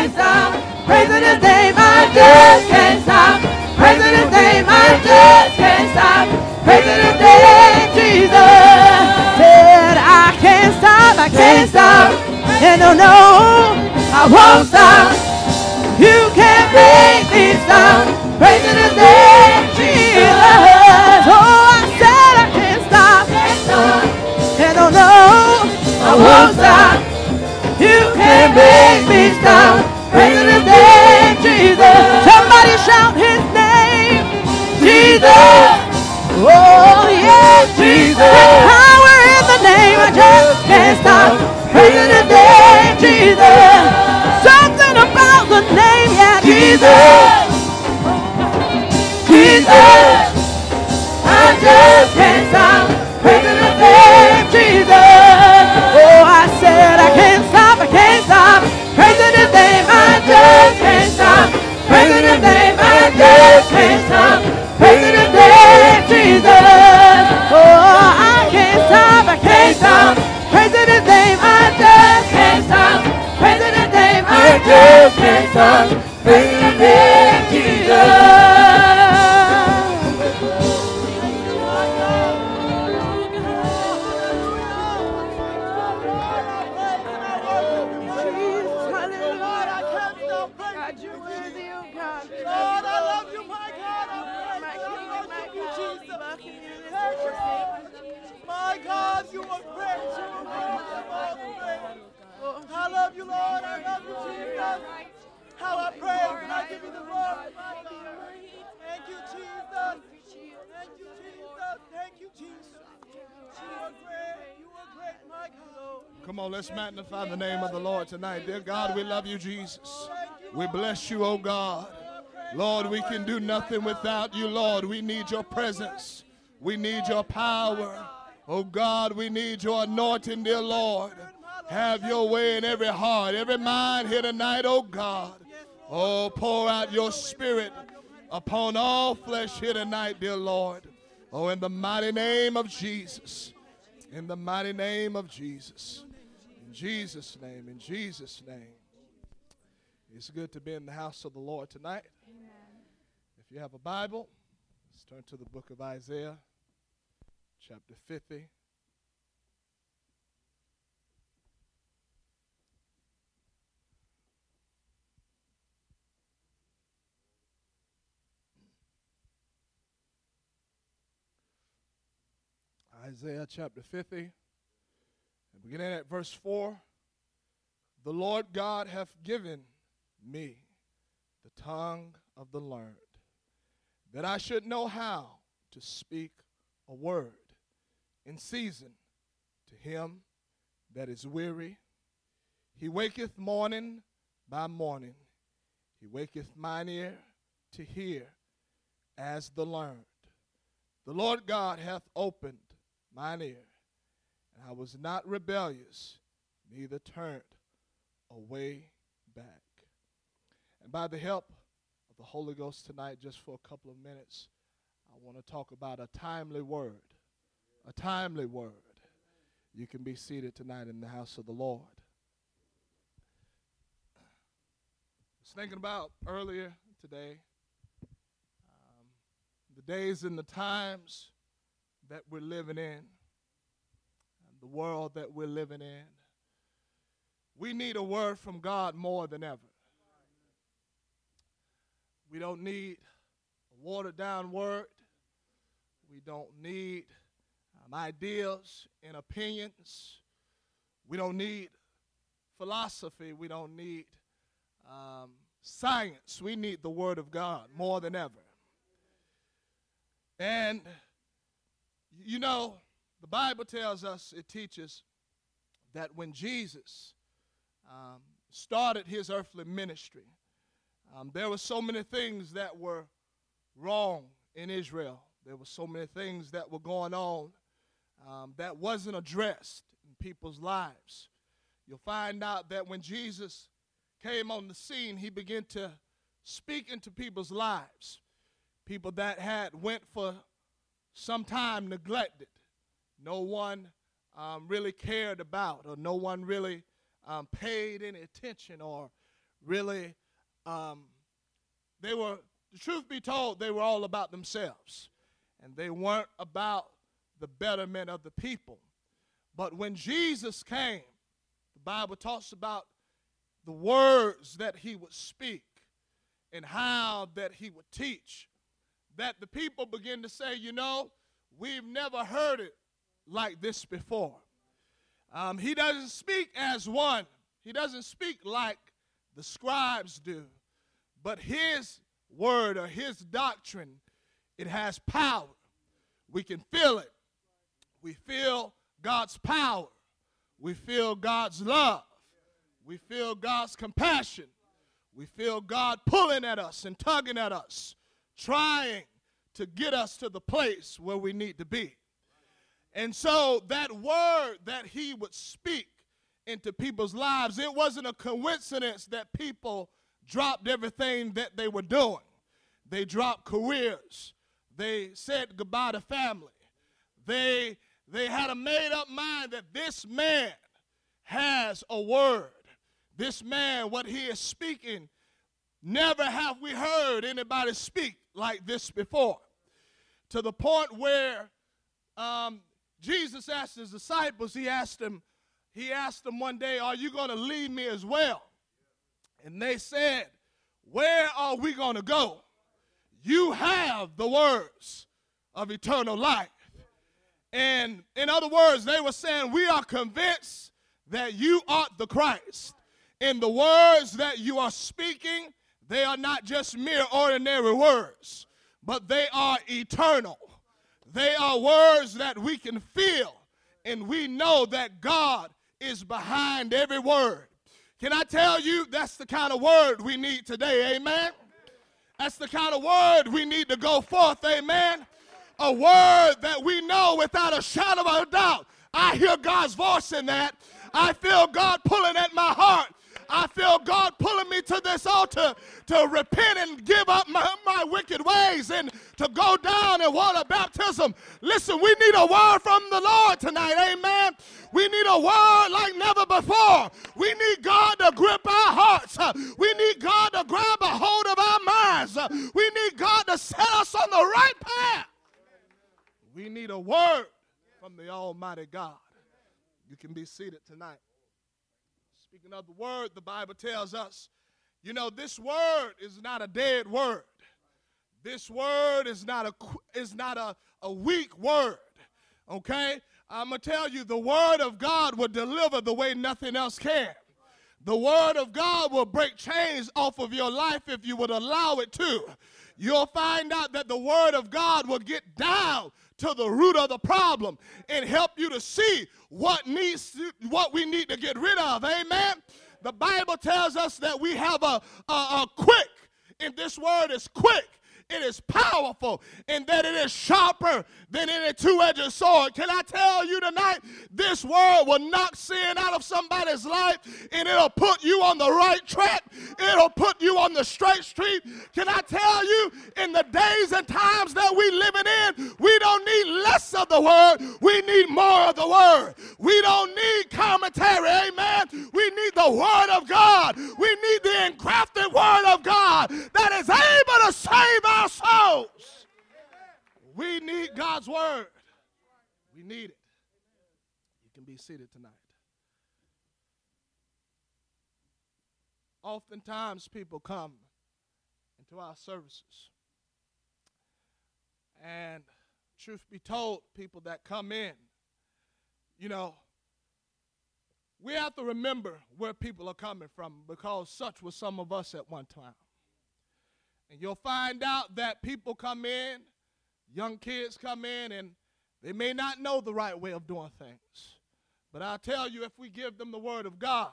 can't stop. Praising his name, I just can't stop. Praising his name, I just can't stop. Praising his name, Jesus. Said I can't stop, I can't stop. And oh no, I won't stop. You can't make me stop. Praising his name, Jesus. Oh, I said I can't stop. And oh no, I won't stop. You can't make me stop. Praising his name, Jesus. Somebody shout his name, Jesus. Oh yeah, Jesus. There's power in the name. I just can't stop. Praising his name, Jesus. Something about the name, yeah, Jesus. Jesus. I just can't stop. Praising his name, Jesus. Oh, I said I can't stop. Praising his name, I just can't stop. Praising his name, I just can't stop. Praising his name, Jesus. Oh, I can't stop, I can't stop. Praising his name, I just can't stop. Praising his name, I just can't stop. Praising his name, Lord, I love you, Jesus. How I praise and I give you the glory. Thank you, Jesus. Thank you, Jesus. Thank you, Jesus. You are great. You are great, my God. Come on, let's magnify the name of the Lord tonight. Dear God, we love you, Jesus. We bless you, oh God. Lord, we can do nothing without you, Lord. We need your presence. We need your power. Oh God, we need your anointing, dear Lord. Have your way in every heart, every mind here tonight, oh God. Oh, pour out your spirit upon all flesh here tonight, dear Lord. Oh, in the mighty name of Jesus. In the mighty name of Jesus. In Jesus' name, in Jesus' name. It's good to be in the house of the Lord tonight. Amen. If you have a Bible, let's turn to the book of Isaiah, chapter 50. Isaiah chapter 50, and beginning at verse 4, the Lord God hath given me the tongue of the learned, that I should know how to speak a word in season to him that is weary. He waketh morning by morning. He waketh mine ear to hear as the learned. The Lord God hath opened mine ear, and I was not rebellious, neither turned away back. And by the help of the Holy Ghost tonight, just for a couple of minutes, I want to talk about a timely word, a timely word. You can be seated tonight in the house of the Lord. I was thinking about earlier today, the days and the times that we're living in, and the world that we're living in. We need a word from God more than ever. We don't need a watered-down word. We don't need ideas and opinions. We don't need philosophy. We don't need science. We need the word of God more than ever. And you know, the Bible tells us, it teaches, that when Jesus started his earthly ministry, there were so many things that were wrong in Israel. There were so many things that were going on that wasn't addressed in people's lives. You'll find out that when Jesus came on the scene, he began to speak into people's lives, people that had went for sometime neglected, no one really cared about, or no one really paid any attention or really, they were, the truth be told, they were all about themselves. And they weren't about the betterment of the people. But when Jesus came, the Bible talks about the words that he would speak and how that he would teach, that the people begin to say, you know, we've never heard it like this before. He doesn't speak as one. He doesn't speak like the scribes do. But his word or his doctrine, it has power. We can feel it. We feel God's power. We feel God's love. We feel God's compassion. We feel God pulling at us and tugging at us, trying to get us to the place where we need to be. And so that word that he would speak into people's lives, it wasn't a coincidence that people dropped everything that they were doing. They dropped careers. They said goodbye to family. They had a made-up mind that this man has a word. This man, what he is speaking, never have we heard anybody speak like this before. To the point where Jesus asked his disciples, he asked them one day, are you going to leave me as well? And they said, where are we going to go? You have the words of eternal life. And in other words, they were saying, we are convinced that you are the Christ. In the words that you are speaking, they are not just mere ordinary words, but they are eternal. They are words that we can feel, and we know that God is behind every word. Can I tell you, that's the kind of word we need today, amen? That's the kind of word we need to go forth, amen? A word that we know without a shadow of a doubt. I hear God's voice in that. I feel God pulling at my heart. I feel God pulling me to this altar to repent and give up my wicked ways and to go down in water baptism. Listen, we need a word from the Lord tonight, amen? We need a word like never before. We need God to grip our hearts. We need God to grab a hold of our minds. We need God to set us on the right path. We need a word from the Almighty God. You can be seated tonight. Speaking of the word, the Bible tells us, you know, this word is not a dead word. This word is not a weak word, okay? I'm going to tell you, the word of God will deliver the way nothing else can. The word of God will break chains off of your life if you would allow it to. You'll find out that the word of God will get down to the root of the problem and help you to see what we need to get rid of, amen? The Bible tells us that we have a quick, and this word is quick. It is powerful, and that it is sharper than any two-edged sword. Can I tell you tonight, this word will knock sin out of somebody's life, and it'll put you on the right track. It'll put you on the straight street. Can I tell you, in the days and times that we living in, we don't need less of the word. We need more of the word. We don't need commentary, amen? We need the word of God. We need the engrafted word of God that is able to save us. Our souls. We need God's word. We need it. You can be seated tonight. Oftentimes people come into our services, and truth be told, people that come in, you know, we have to remember where people are coming from, because such were some of us at one time. And you'll find out that people come in, young kids come in, and they may not know the right way of doing things. But I'll tell you, if we give them the word of God,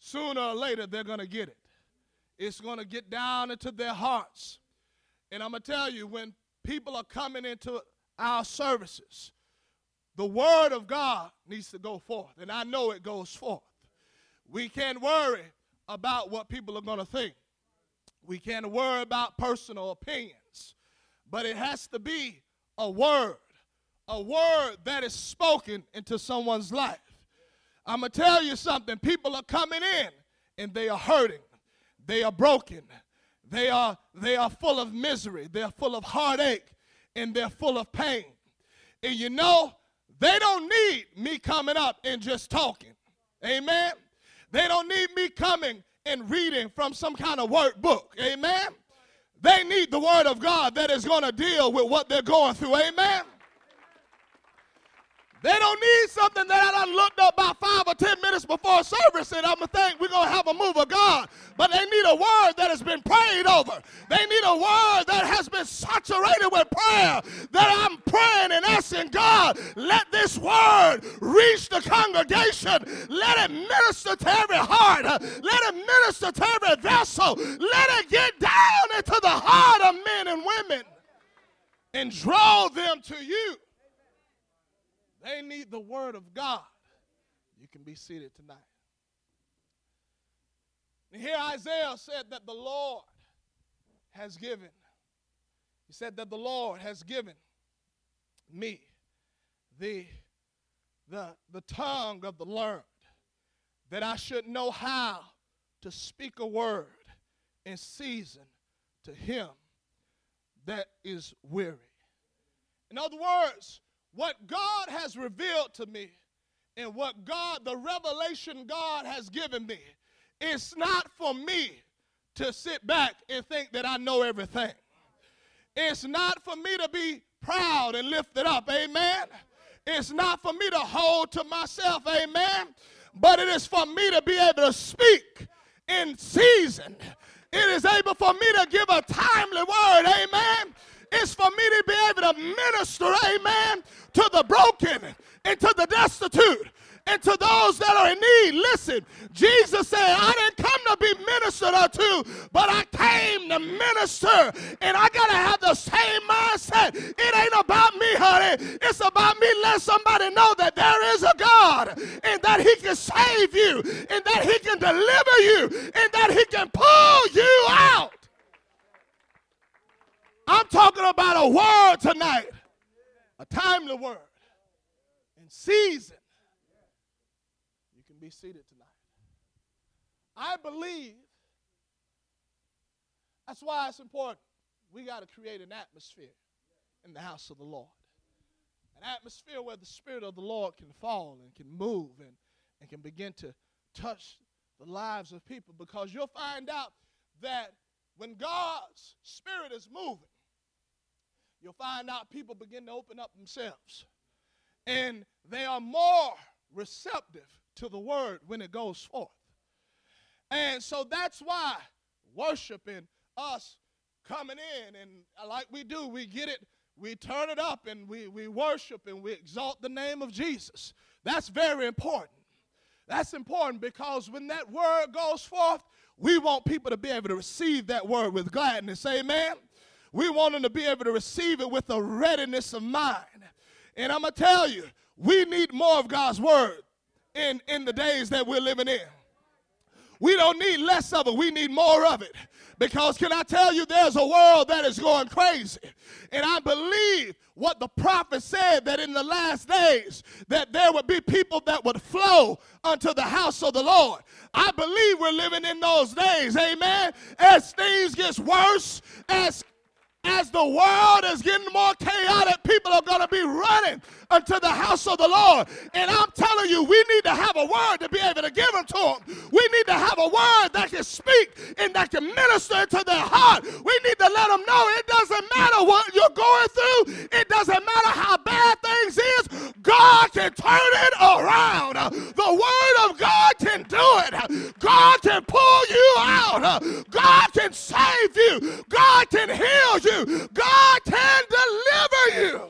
sooner or later they're going to get it. It's going to get down into their hearts. And I'm going to tell you, when people are coming into our services, the word of God needs to go forth. And I know it goes forth. We can't worry about what people are going to think. We can't worry about personal opinions, but it has to be a word that is spoken into someone's life. I'm going to tell you something. People are coming in, and they are hurting. They are broken. They are full of misery. They're full of heartache, and they're full of pain. And you know, they don't need me coming up and just talking. Amen. They don't need me coming and reading from some kind of word book. Amen. They need the word of God that is going to deal with what they're going through. Amen. They don't need something that I done looked up by 5 or 10 minutes before service and I'm going to think we're going to have a move of God. But they need a word that has been prayed over. They need a word that has been saturated with prayer, that I'm praying and asking God, let this word reach the congregation. Let it minister to every heart. Let it minister to every vessel. Let it get down into the heart of men and women and draw them to you. They need the word of God. You can be seated tonight. And here Isaiah said that the Lord has given. He said that the Lord has given me the tongue of the learned, that I should know how to speak a word in season to him that is weary. In other words, what God has revealed to me and what God, the revelation God has given me, it's not for me to sit back and think that I know everything. It's not for me to be proud and lifted up, amen. It's not for me to hold to myself, amen. But it is for me to be able to speak in season. It is able for me to give a timely word, amen. It's for me to be able to minister, amen, to the broken and to the destitute and to those that are in need. Listen, Jesus said, I didn't come to be ministered unto, but I came to minister. And I got to have the same mindset. It ain't about me, honey. It's about me letting somebody know that there is a God and that he can save you and that he can deliver you and that he can pull you out. I'm talking about a word tonight, a timely word, in season. You can be seated tonight. I believe that's why it's important. We got to create an atmosphere in the house of the Lord, an atmosphere where the Spirit of the Lord can fall and can move and can begin to touch the lives of people, because you'll find out that when God's Spirit is moving, you'll find out people begin to open up themselves. And they are more receptive to the word when it goes forth. And so that's why worshiping, us coming in, and like we do, we get it, we turn it up, and we worship and we exalt the name of Jesus. That's very important. That's important, because when that word goes forth, we want people to be able to receive that word with gladness. Amen. We want them to be able to receive it with a readiness of mind. And I'm going to tell you, we need more of God's word in the days that we're living in. We don't need less of it. We need more of it. Because can I tell you, there's a world that is going crazy. And I believe what the prophet said, that in the last days that there would be people that would flow unto the house of the Lord. I believe we're living in those days, amen. As things get worse, as the world is getting more chaotic, people are going to be running unto the house of the Lord. And I'm telling you, we need to have a word to be able to give them to them. We need to have a word that can speak and that can minister into their heart. We need to let them know it doesn't matter what you're going through. It doesn't matter how bad things is. God can turn it around. The word of God can do it. God can pull you out. God can save you. God can heal you. God can deliver you.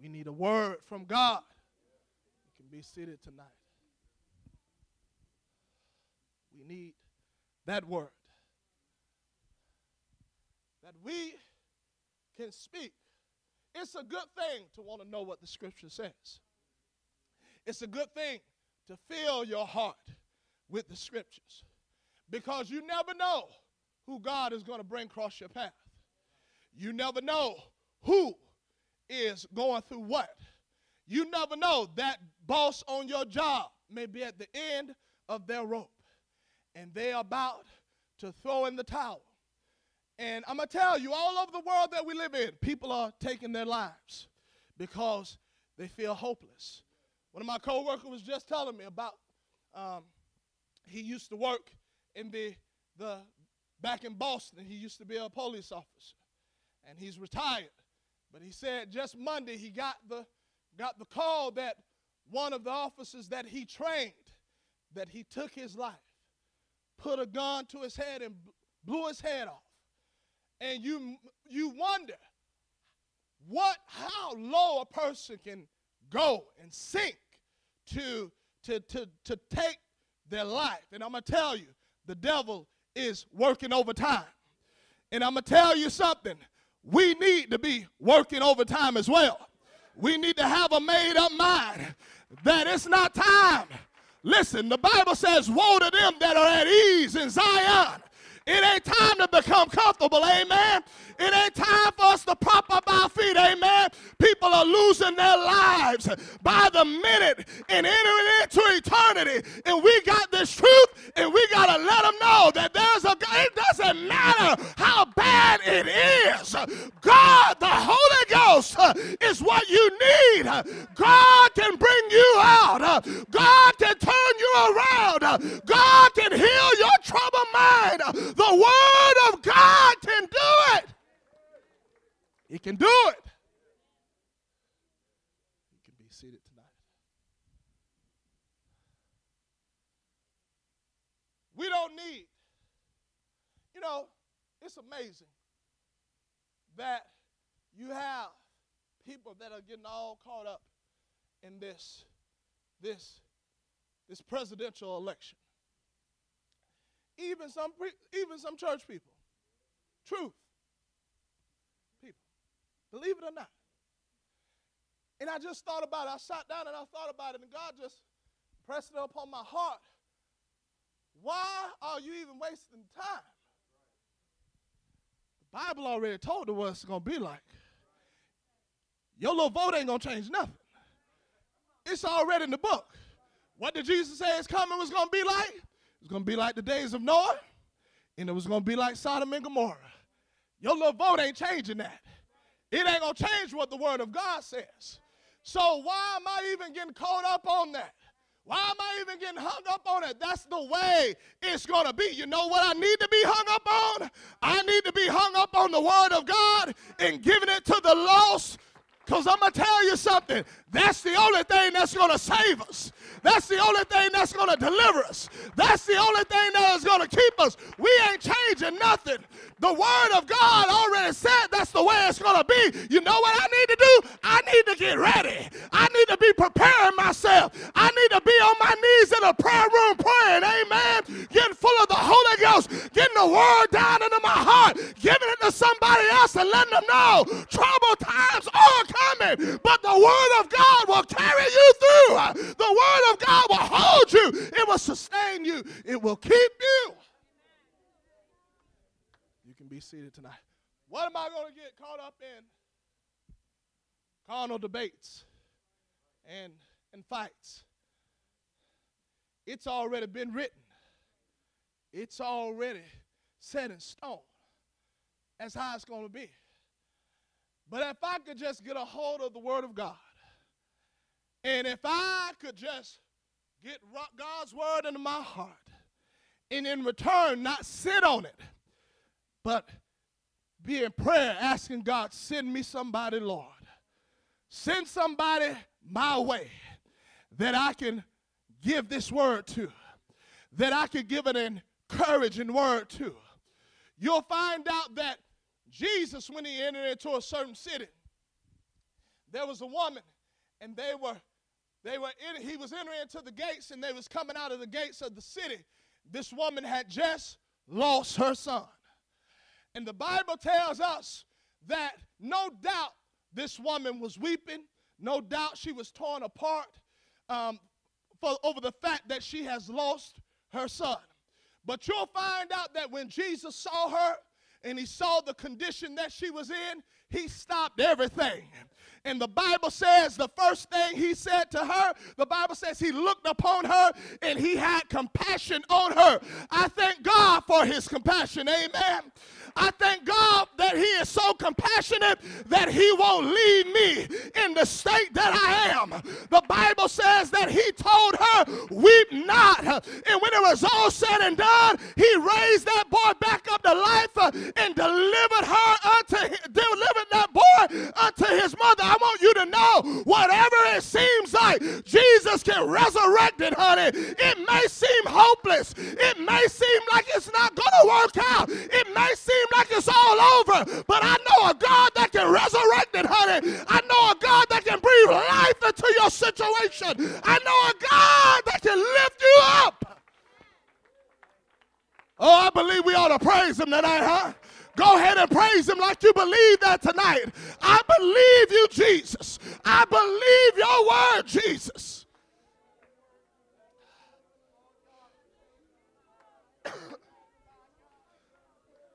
We need a word from God. You can be seated tonight. We need that word, that we can speak. It's a good thing to want to know what the scripture says. It's a good thing to fill your heart with the scriptures, because you never know who God is going to bring across your path. You never know who is going through what. You never know, that boss on your job may be at the end of their rope, and they're about to throw in the towel. And I'm going to tell you, all over the world that we live in, people are taking their lives because they feel hopeless. One of my coworkers was just telling me about he used to work in the back in Boston. He used to be a police officer, and he's retired. But he said just Monday he got the call that one of the officers that he trained, that he took his life, put a gun to his head and blew his head off. And you wonder how low a person can go and sink to take their life. And I'm going to tell you, the devil is working overtime. And I'm going to tell you something. We need to be working overtime as well. We need to have a made-up mind that it's not time. Listen, the Bible says, woe to them that are at ease in Zion. It ain't time to become comfortable, amen. It ain't time for us to prop up our feet, amen. People are losing their lives by the minute and entering into eternity. And we got this truth, and we got to let them know that there's a God. It doesn't matter how bad it is. God, the Holy Ghost, is what you need. God can bring you out. God can turn you around. God can heal your troubled mind. The Word of God can do it. It can do it. You can be seated tonight. We don't need, it's amazing that you have people that are getting all caught up in this presidential election. Even some church people, truth people, believe it or not. And I just thought about it. I sat down and I thought about it, and God just pressed it upon my heart. Why are you even wasting time? The Bible already told us what it's going to be like. Your little vote ain't going to change nothing. It's already in the book. What did Jesus say is coming was going to be like? It's going to be like the days of Noah, and it was going to be like Sodom and Gomorrah. Your little vote ain't changing that. It ain't going to change what the Word of God says. So why am I even getting caught up on that? Why am I even getting hung up on it? That's the way it's going to be. You know what I need to be hung up on? I need to be hung up on the Word of God and giving it to the lost. Because I'm going to tell you something, that's the only thing that's going to save us. That's the only thing that's going to deliver us. That's the only thing that is going to keep us. We ain't changing nothing. The Word of God already said that's the way it's going to be. You know what I need to do? I need to get ready. I need to be preparing myself. I need to be on my knees in a prayer room praying, amen, getting full of the Holy Ghost, getting the Word down into my heart, giving it to somebody else and letting them know trouble times are coming. But the Word of God will carry you through. The Word of God will hold you. It will sustain you. It will keep you. You can be seated tonight. What am I going to get caught up in? Carnal debates and fights. It's already been written. It's already set in stone. That's how it's going to be. But if I could just get a hold of the Word of God, and if I could just get God's Word into my heart, and in return not sit on it, but be in prayer asking God, send me somebody, Lord. Send somebody my way that I can give this word to, that I can give an encouraging word to. You'll find out that Jesus, when he entered into a certain city, there was a woman, and he was entering into the gates, and they was coming out of the gates of the city. This woman had just lost her son. And the Bible tells us that no doubt this woman was weeping. No doubt she was torn apart over the fact that she has lost her son. But you'll find out that when Jesus saw her, and he saw the condition that she was in, he stopped everything. And the Bible says the first thing he said to her, the Bible says he looked upon her and he had compassion on her. I thank God for his compassion, amen. I thank God that he is so compassionate that he won't leave me in the state that I am. The Bible says that he told her, weep not. And when it was all said and done, he raised that boy back up to life and delivered that boy unto his mother. I want you to know, whatever it seems like, Jesus can resurrect it, honey. It may seem hopeless. It may seem like it's not going to work out. It may seem like it's all over, but I know a God that can resurrect it, honey. I know a God that can breathe life into your situation. I know a God that can lift you up. Oh, I believe we ought to praise him tonight, huh? Go ahead and praise him like you believe that tonight. I believe you, Jesus. I believe your word, Jesus.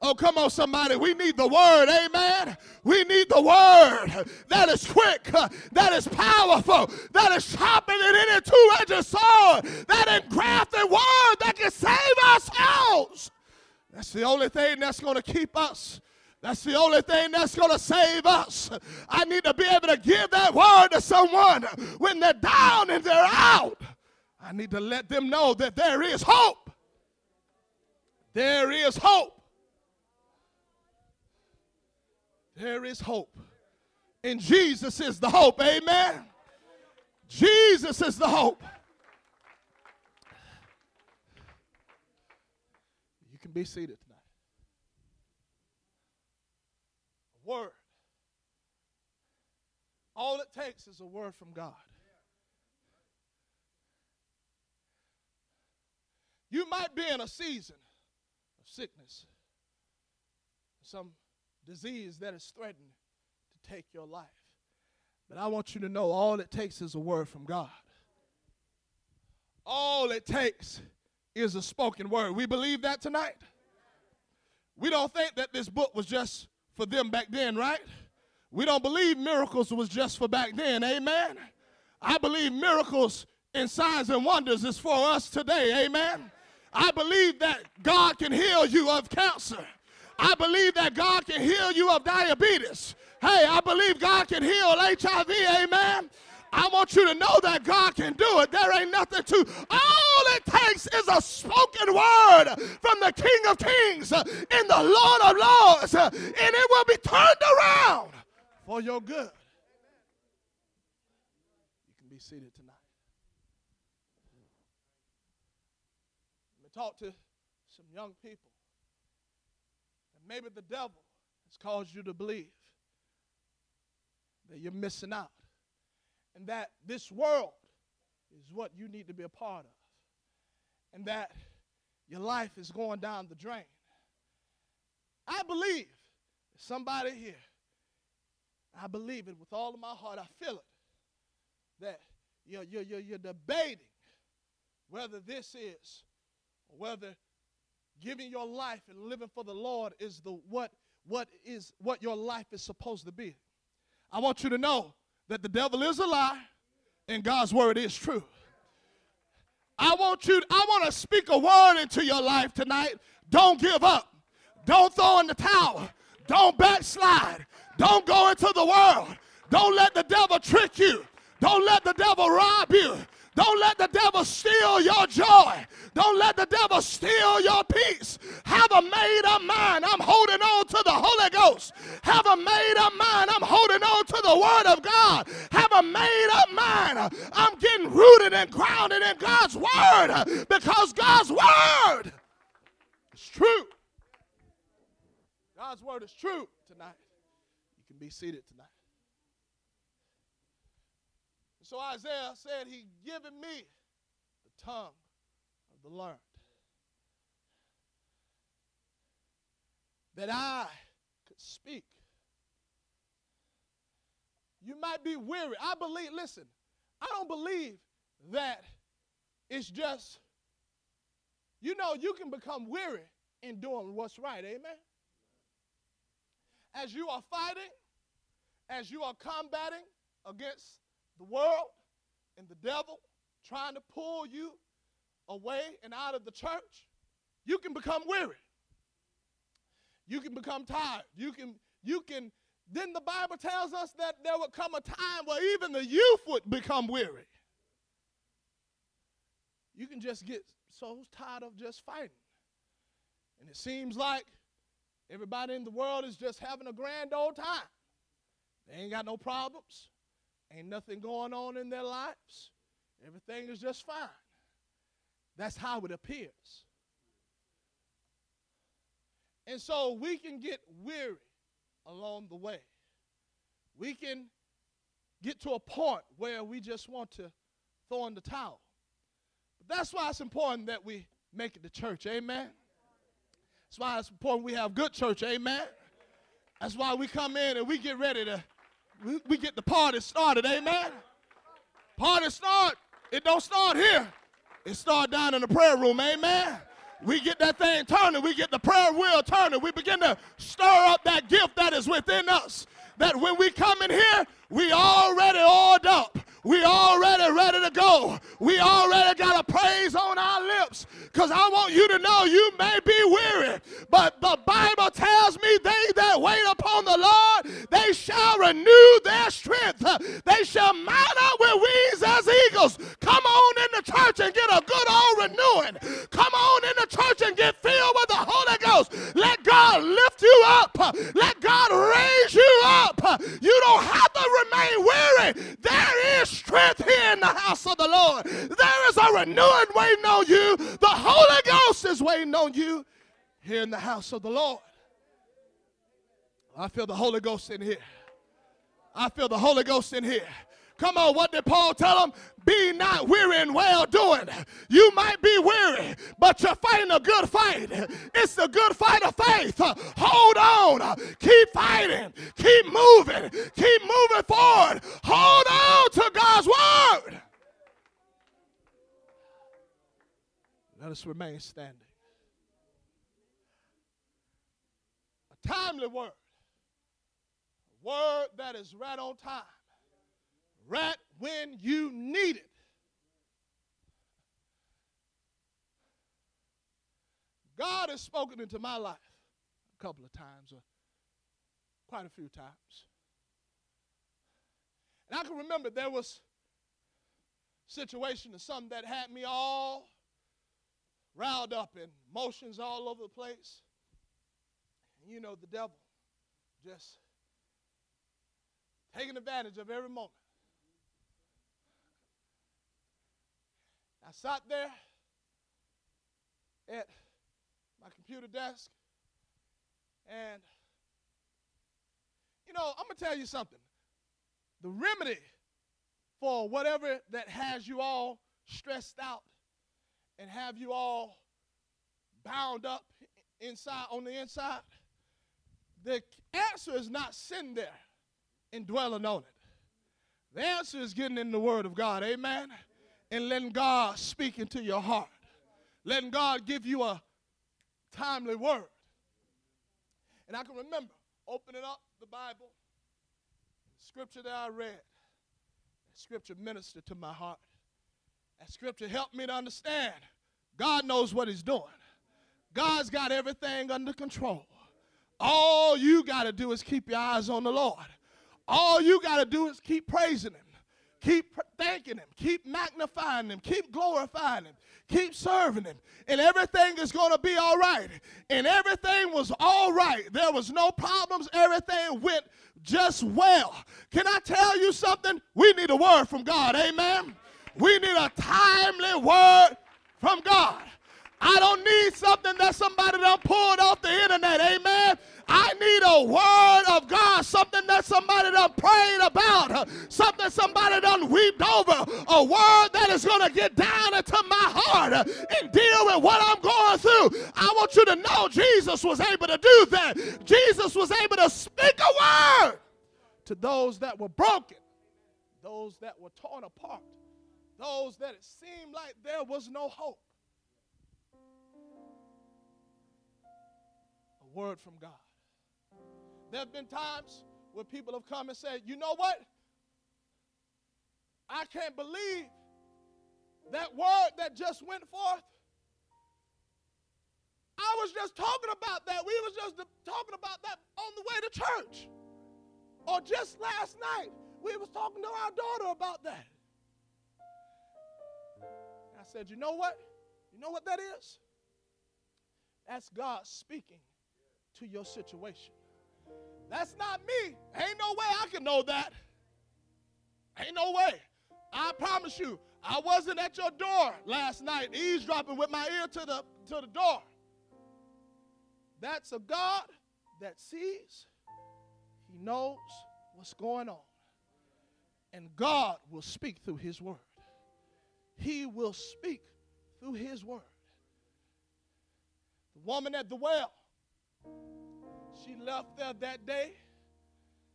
Oh, come on, somebody. We need the word, amen. We need the word that is quick, that is powerful, that is sharper than any two-edged sword, that engrafted word that can save ourselves. That's the only thing that's going to keep us. That's the only thing that's going to save us. I need to be able to give that word to someone when they're down and they're out. I need to let them know that there is hope. There is hope. There is hope. And Jesus is the hope, amen? Jesus is the hope. Be seated tonight. A word. All it takes is a word from God. You might be in a season of sickness, some disease that is threatening to take your life. But I want you to know all it takes is a word from God. All it takes is a spoken word. We believe that tonight. We don't think that this book was just for them back then, right? We don't believe miracles was just for back then, amen? I believe miracles and signs and wonders is for us today, amen? I believe that God can heal you of cancer. I believe that God can heal you of diabetes. Hey, I believe God can heal HIV, amen? I want you to know that God can do it. There ain't nothing to. All it takes is a spoken word from the King of Kings and the Lord of Lords, and it will be turned around for your good. You can be seated tonight. I'm going to talk to some young people. And maybe the devil has caused you to believe that you're missing out, and that this world is what you need to be a part of, and that your life is going down the drain. I believe there's somebody here. I believe it with all of my heart. I feel it, that you're debating whether this is, or whether giving your life and living for the Lord is what your life is supposed to be. I want you to know that the devil is a lie and God's word is true. I want to speak a word into your life tonight. Don't give up. Don't throw in the towel. Don't backslide. Don't go into the world. Don't let the devil trick you. Don't let the devil rob you. Don't let the devil steal your joy. Don't let the devil steal your peace. Have a made-up mind. I'm holding on to the Holy Ghost. Have a made-up mind. I'm holding on to the Word of God. Have a made-up mind. I'm getting rooted and grounded in God's Word, because God's Word is true. God's Word is true tonight. You can be seated tonight. So Isaiah said, he given me the tongue of the learned, that I could speak. You might be weary. I believe, listen, I don't believe that it's just, you can become weary in doing what's right, amen? as you are fighting, as you are combating against the world and the devil trying to pull you away and out of the church, you can become weary. You can become tired. You can. Then the Bible tells us that there would come a time where even the youth would become weary. You can just get so tired of just fighting. And it seems like everybody in the world is just having a grand old time. They ain't got no problems. Ain't nothing going on in their lives. Everything is just fine. That's how it appears. And so we can get weary along the way. We can get to a point where we just want to throw in the towel. But that's why it's important that we make it to church, amen? That's why it's important we have good church, amen? That's why we come in and we get ready to, we get the party started, amen? Party start, it don't start here. It start down in the prayer room, amen? We get that thing turning. We get the prayer wheel turning. We begin to stir up that gift that is within us. That when we come in here, we already oiled up. We already ready to go. We already got a praise on our lips. Because I want you to know you may be weary, but the Bible tells me they that wait upon the Lord, they shall renew their strength. They shall mount up with wings as eagles. Come on in the church and get a good old renewing. Come on in the church and get filled with the Holy Ghost. Let God lift you up. Let God raise you up. You don't have to remain weary. There is strength here in the house of the Lord. There is a renewing waiting on you. The Holy Ghost is waiting on you here in the house of the Lord. I feel the Holy Ghost in here. I feel the Holy Ghost in here. Come on, what did Paul tell them? Be not weary in well-doing. You might be weary, but you're fighting a good fight. It's the good fight of faith. Hold on. Keep fighting. Keep moving. Keep moving forward. Hold on to God's word. Let us remain standing. A timely word. A word that is right on time. Right when you need it. God has spoken into my life a couple of times, or quite a few times. And I can remember there was a situation or something that had me all riled up and emotions all over the place. And you know, the devil just taking advantage of every moment. I sat there at my computer desk, and, you know, I'm going to tell you something. The remedy for whatever that has you all stressed out and have you all bound up inside, on the inside, the answer is not sitting there and dwelling on it. The answer is getting in the Word of God, amen? And letting God speak into your heart. Letting God give you a timely word. And I can remember opening up the Bible, the scripture that I read, that scripture ministered to my heart. That scripture helped me to understand God knows what he's doing. God's got everything under control. All you got to do is keep your eyes on the Lord. All you got to do is keep praising him. Keep thanking him. Keep magnifying him. Keep glorifying him. Keep serving him. And everything is going to be all right. And everything was all right. There was no problems. Everything went just well. Can I tell you something? We need a word from God. Amen. We need a timely word from God. I don't need something that somebody done pulled off the internet, amen. I need a word of God, something that somebody done prayed about, something somebody done weeped over, a word that is going to get down into my heart and deal with what I'm going through. I want you to know Jesus was able to do that. Jesus was able to speak a word to those that were broken, those that were torn apart, those that it seemed like there was no hope. Word from God. There have been times where people have come and said, you know what? I can't believe that word that just went forth. I was just talking about that. We was just talking about that on the way to church. Or just last night, we was talking to our daughter about that. And I said, you know what? You know what that is? That's God speaking to your situation. That's not me. Ain't no way I can know that. Ain't no way. I promise you, I wasn't at your door last night eavesdropping with my ear to the door. That's a God that sees, he knows what's going on. And God will speak through his word. He will speak through his word. The woman at the well, she left there that day.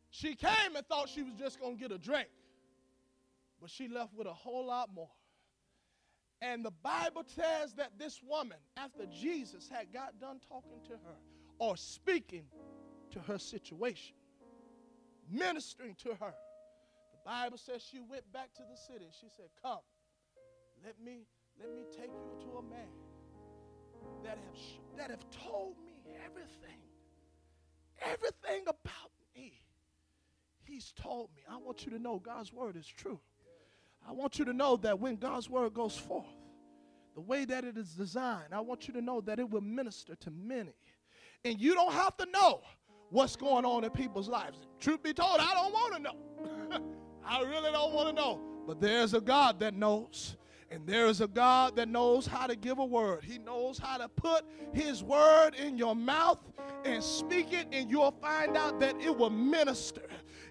She came and thought she was just going to get a drink. But she left with a whole lot more. And the Bible says that this woman, after Jesus had got done talking to her or speaking to her situation, ministering to her, the Bible says she went back to the city. She said, come, let me take you to a man that have told me everything about me. He's told me. I want you to know God's word is true. I want you to know that when God's word goes forth, the way that it is designed, I want you to know that it will minister to many. And you don't have to know what's going on in people's lives. Truth be told, I don't want to know. I really don't want to know. But there's a God that knows. And there is a God that knows how to give a word. He knows how to put his word in your mouth and speak it, and you'll find out that it will minister.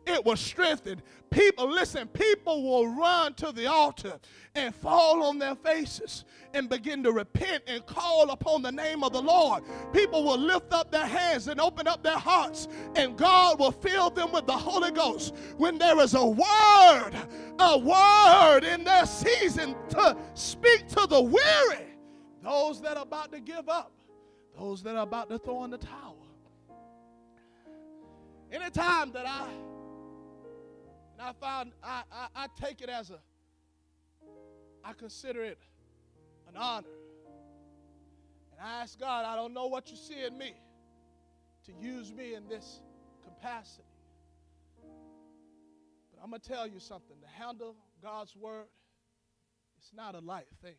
It will strengthen. People, listen, people will run to the altar and fall on their faces and begin to repent and call upon the name of the Lord. People will lift up their hands and open up their hearts, and God will fill them with the Holy Ghost. When there is a word in their season to speak to the weary, those that are about to give up, those that are about to throw in the towel. Anytime that I take it as I consider it an honor. And I ask God, I don't know what you see in me to use me in this capacity. But I'm going to tell you something. To handle God's word, it's not a light thing.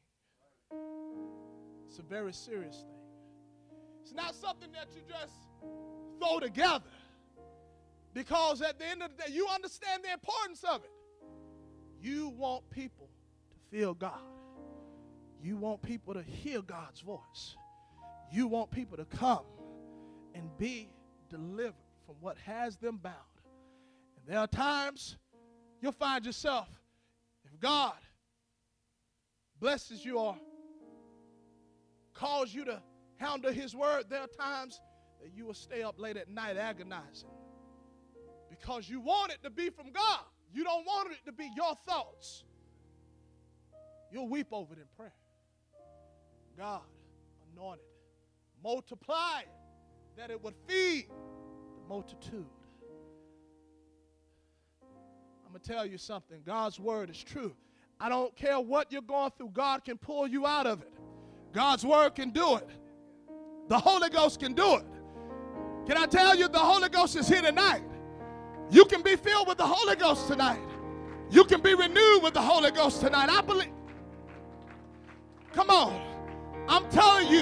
It's a very serious thing. It's not something that you just throw together. Because at the end of the day, you understand the importance of it. You want people to feel God. You want people to hear God's voice. You want people to come and be delivered from what has them bound. And there are times you'll find yourself, if God blesses you or calls you to handle his word, there are times that you will stay up late at night agonizing. Because you want it to be from God. You don't want it to be your thoughts. You'll weep over it in prayer. God, anoint it. Multiply it, that it would feed the multitude. I'm going to tell you something. God's word is true. I don't care what you're going through. God can pull you out of it. God's word can do it. The Holy Ghost can do it. Can I tell you, the Holy Ghost is here tonight. You can be filled with the Holy Ghost tonight. You can be renewed with the Holy Ghost tonight. I believe. Come on. I'm telling you,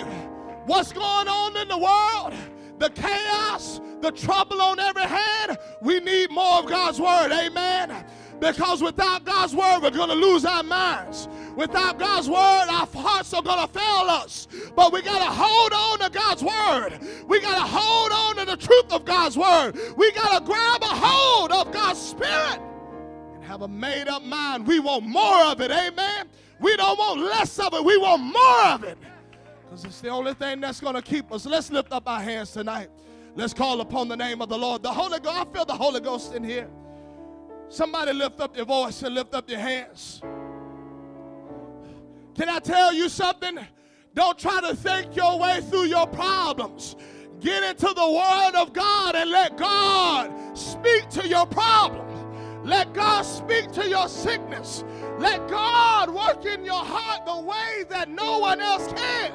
what's going on in the world, the chaos, the trouble on every hand, we need more of God's word. Amen. Because without God's word, we're going to lose our minds. Without God's word, our hearts are going to fail us. But we got to hold on to God's word. We got to hold on to the truth of God's word. We got to grab a hold of God's spirit and have a made-up mind. We want more of it, amen? We don't want less of it. We want more of it. Because it's the only thing that's going to keep us. Let's lift up our hands tonight. Let's call upon the name of the Lord. The Holy Ghost, I feel the Holy Ghost in here. Somebody lift up your voice and lift up your hands. Can I tell you something? Don't try to think your way through your problems. Get into the Word of God and let God speak to your problem. Let God speak to your sickness. Let God work in your heart the way that no one else can.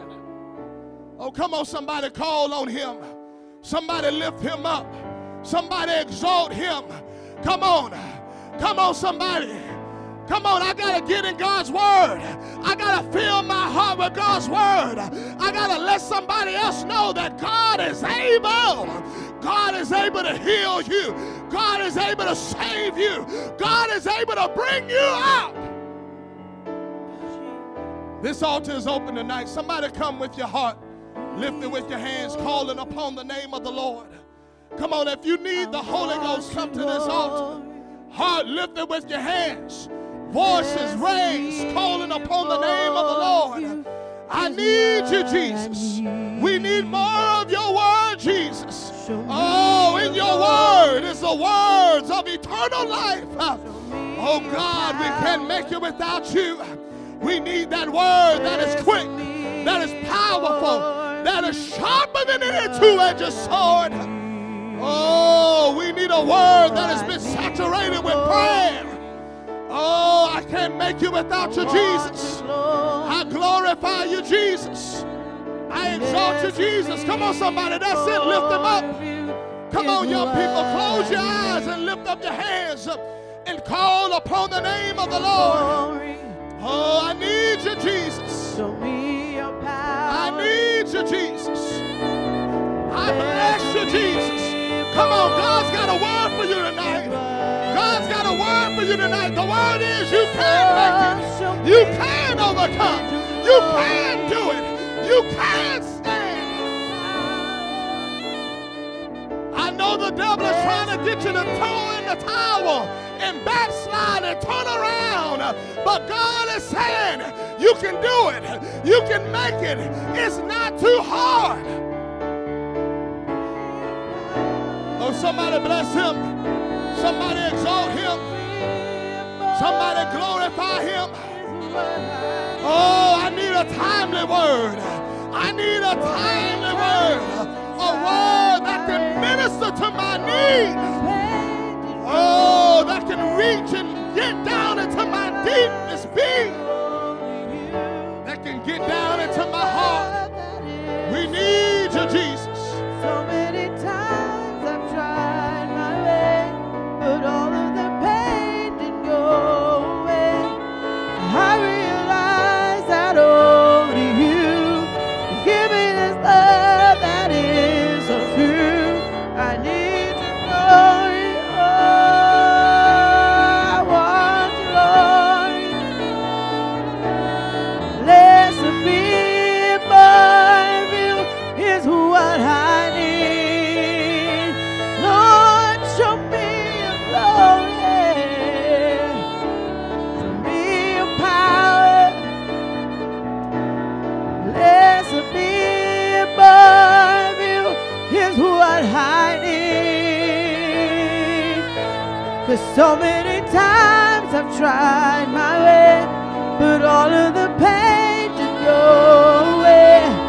Oh, come on, somebody call on him. Somebody lift him up. Somebody exalt him. Come on. Come on, somebody. Come on, I got to get in God's Word. I got to fill my heart with God's Word. I got to let somebody else know that God is able. God is able to heal you. God is able to save you. God is able to bring you out. This altar is open tonight. Somebody come with your heart, lifting with your hands, calling upon the name of the Lord. Come on, if you need the Holy Ghost, come to this altar. Heart lifted with your hands. Voices raised, calling upon the name of the Lord. I need you, Jesus. We need more of your word, Jesus. Oh, in your word is the words of eternal life. Oh, God, we can't make it without you. We need that word that is quick, that is powerful, that is sharper than any two-edged sword. Oh, we need a word that has been saturated with prayer. Oh, I can't make you without you, Jesus. I glorify you, Jesus. I exalt you, Jesus. Come on, somebody. That's it. Lift them up. Come on, young people. Close your eyes and lift up your hands and call upon the name of the Lord. Oh, I need you, Jesus. I need you, Jesus. I bless you, Jesus. Come on, God's got a word for you tonight. God's got a word for you tonight. The word is you can make it. You can overcome. You can do it. You can stand. I know the devil is trying to get you to throw in the towel and backslide and turn around. But God is saying you can do it. You can make it. It's not too hard. Oh, somebody bless him. Somebody exalt him. Somebody glorify him. Oh, I need a timely word. I need a timely word. A word that can minister to my needs. Oh, that can reach and get down into my deepest being. That can get down into my heart. We need you, Jesus. So many times I've tried my way. But all of the pain didn't go away. I realize that only you give me this love that is so true. I need to know you. Oh, I want you, Lord. Less of me, but you is what I need. Lord, show me. So many times I've tried my way, but all of the pain didn't go away.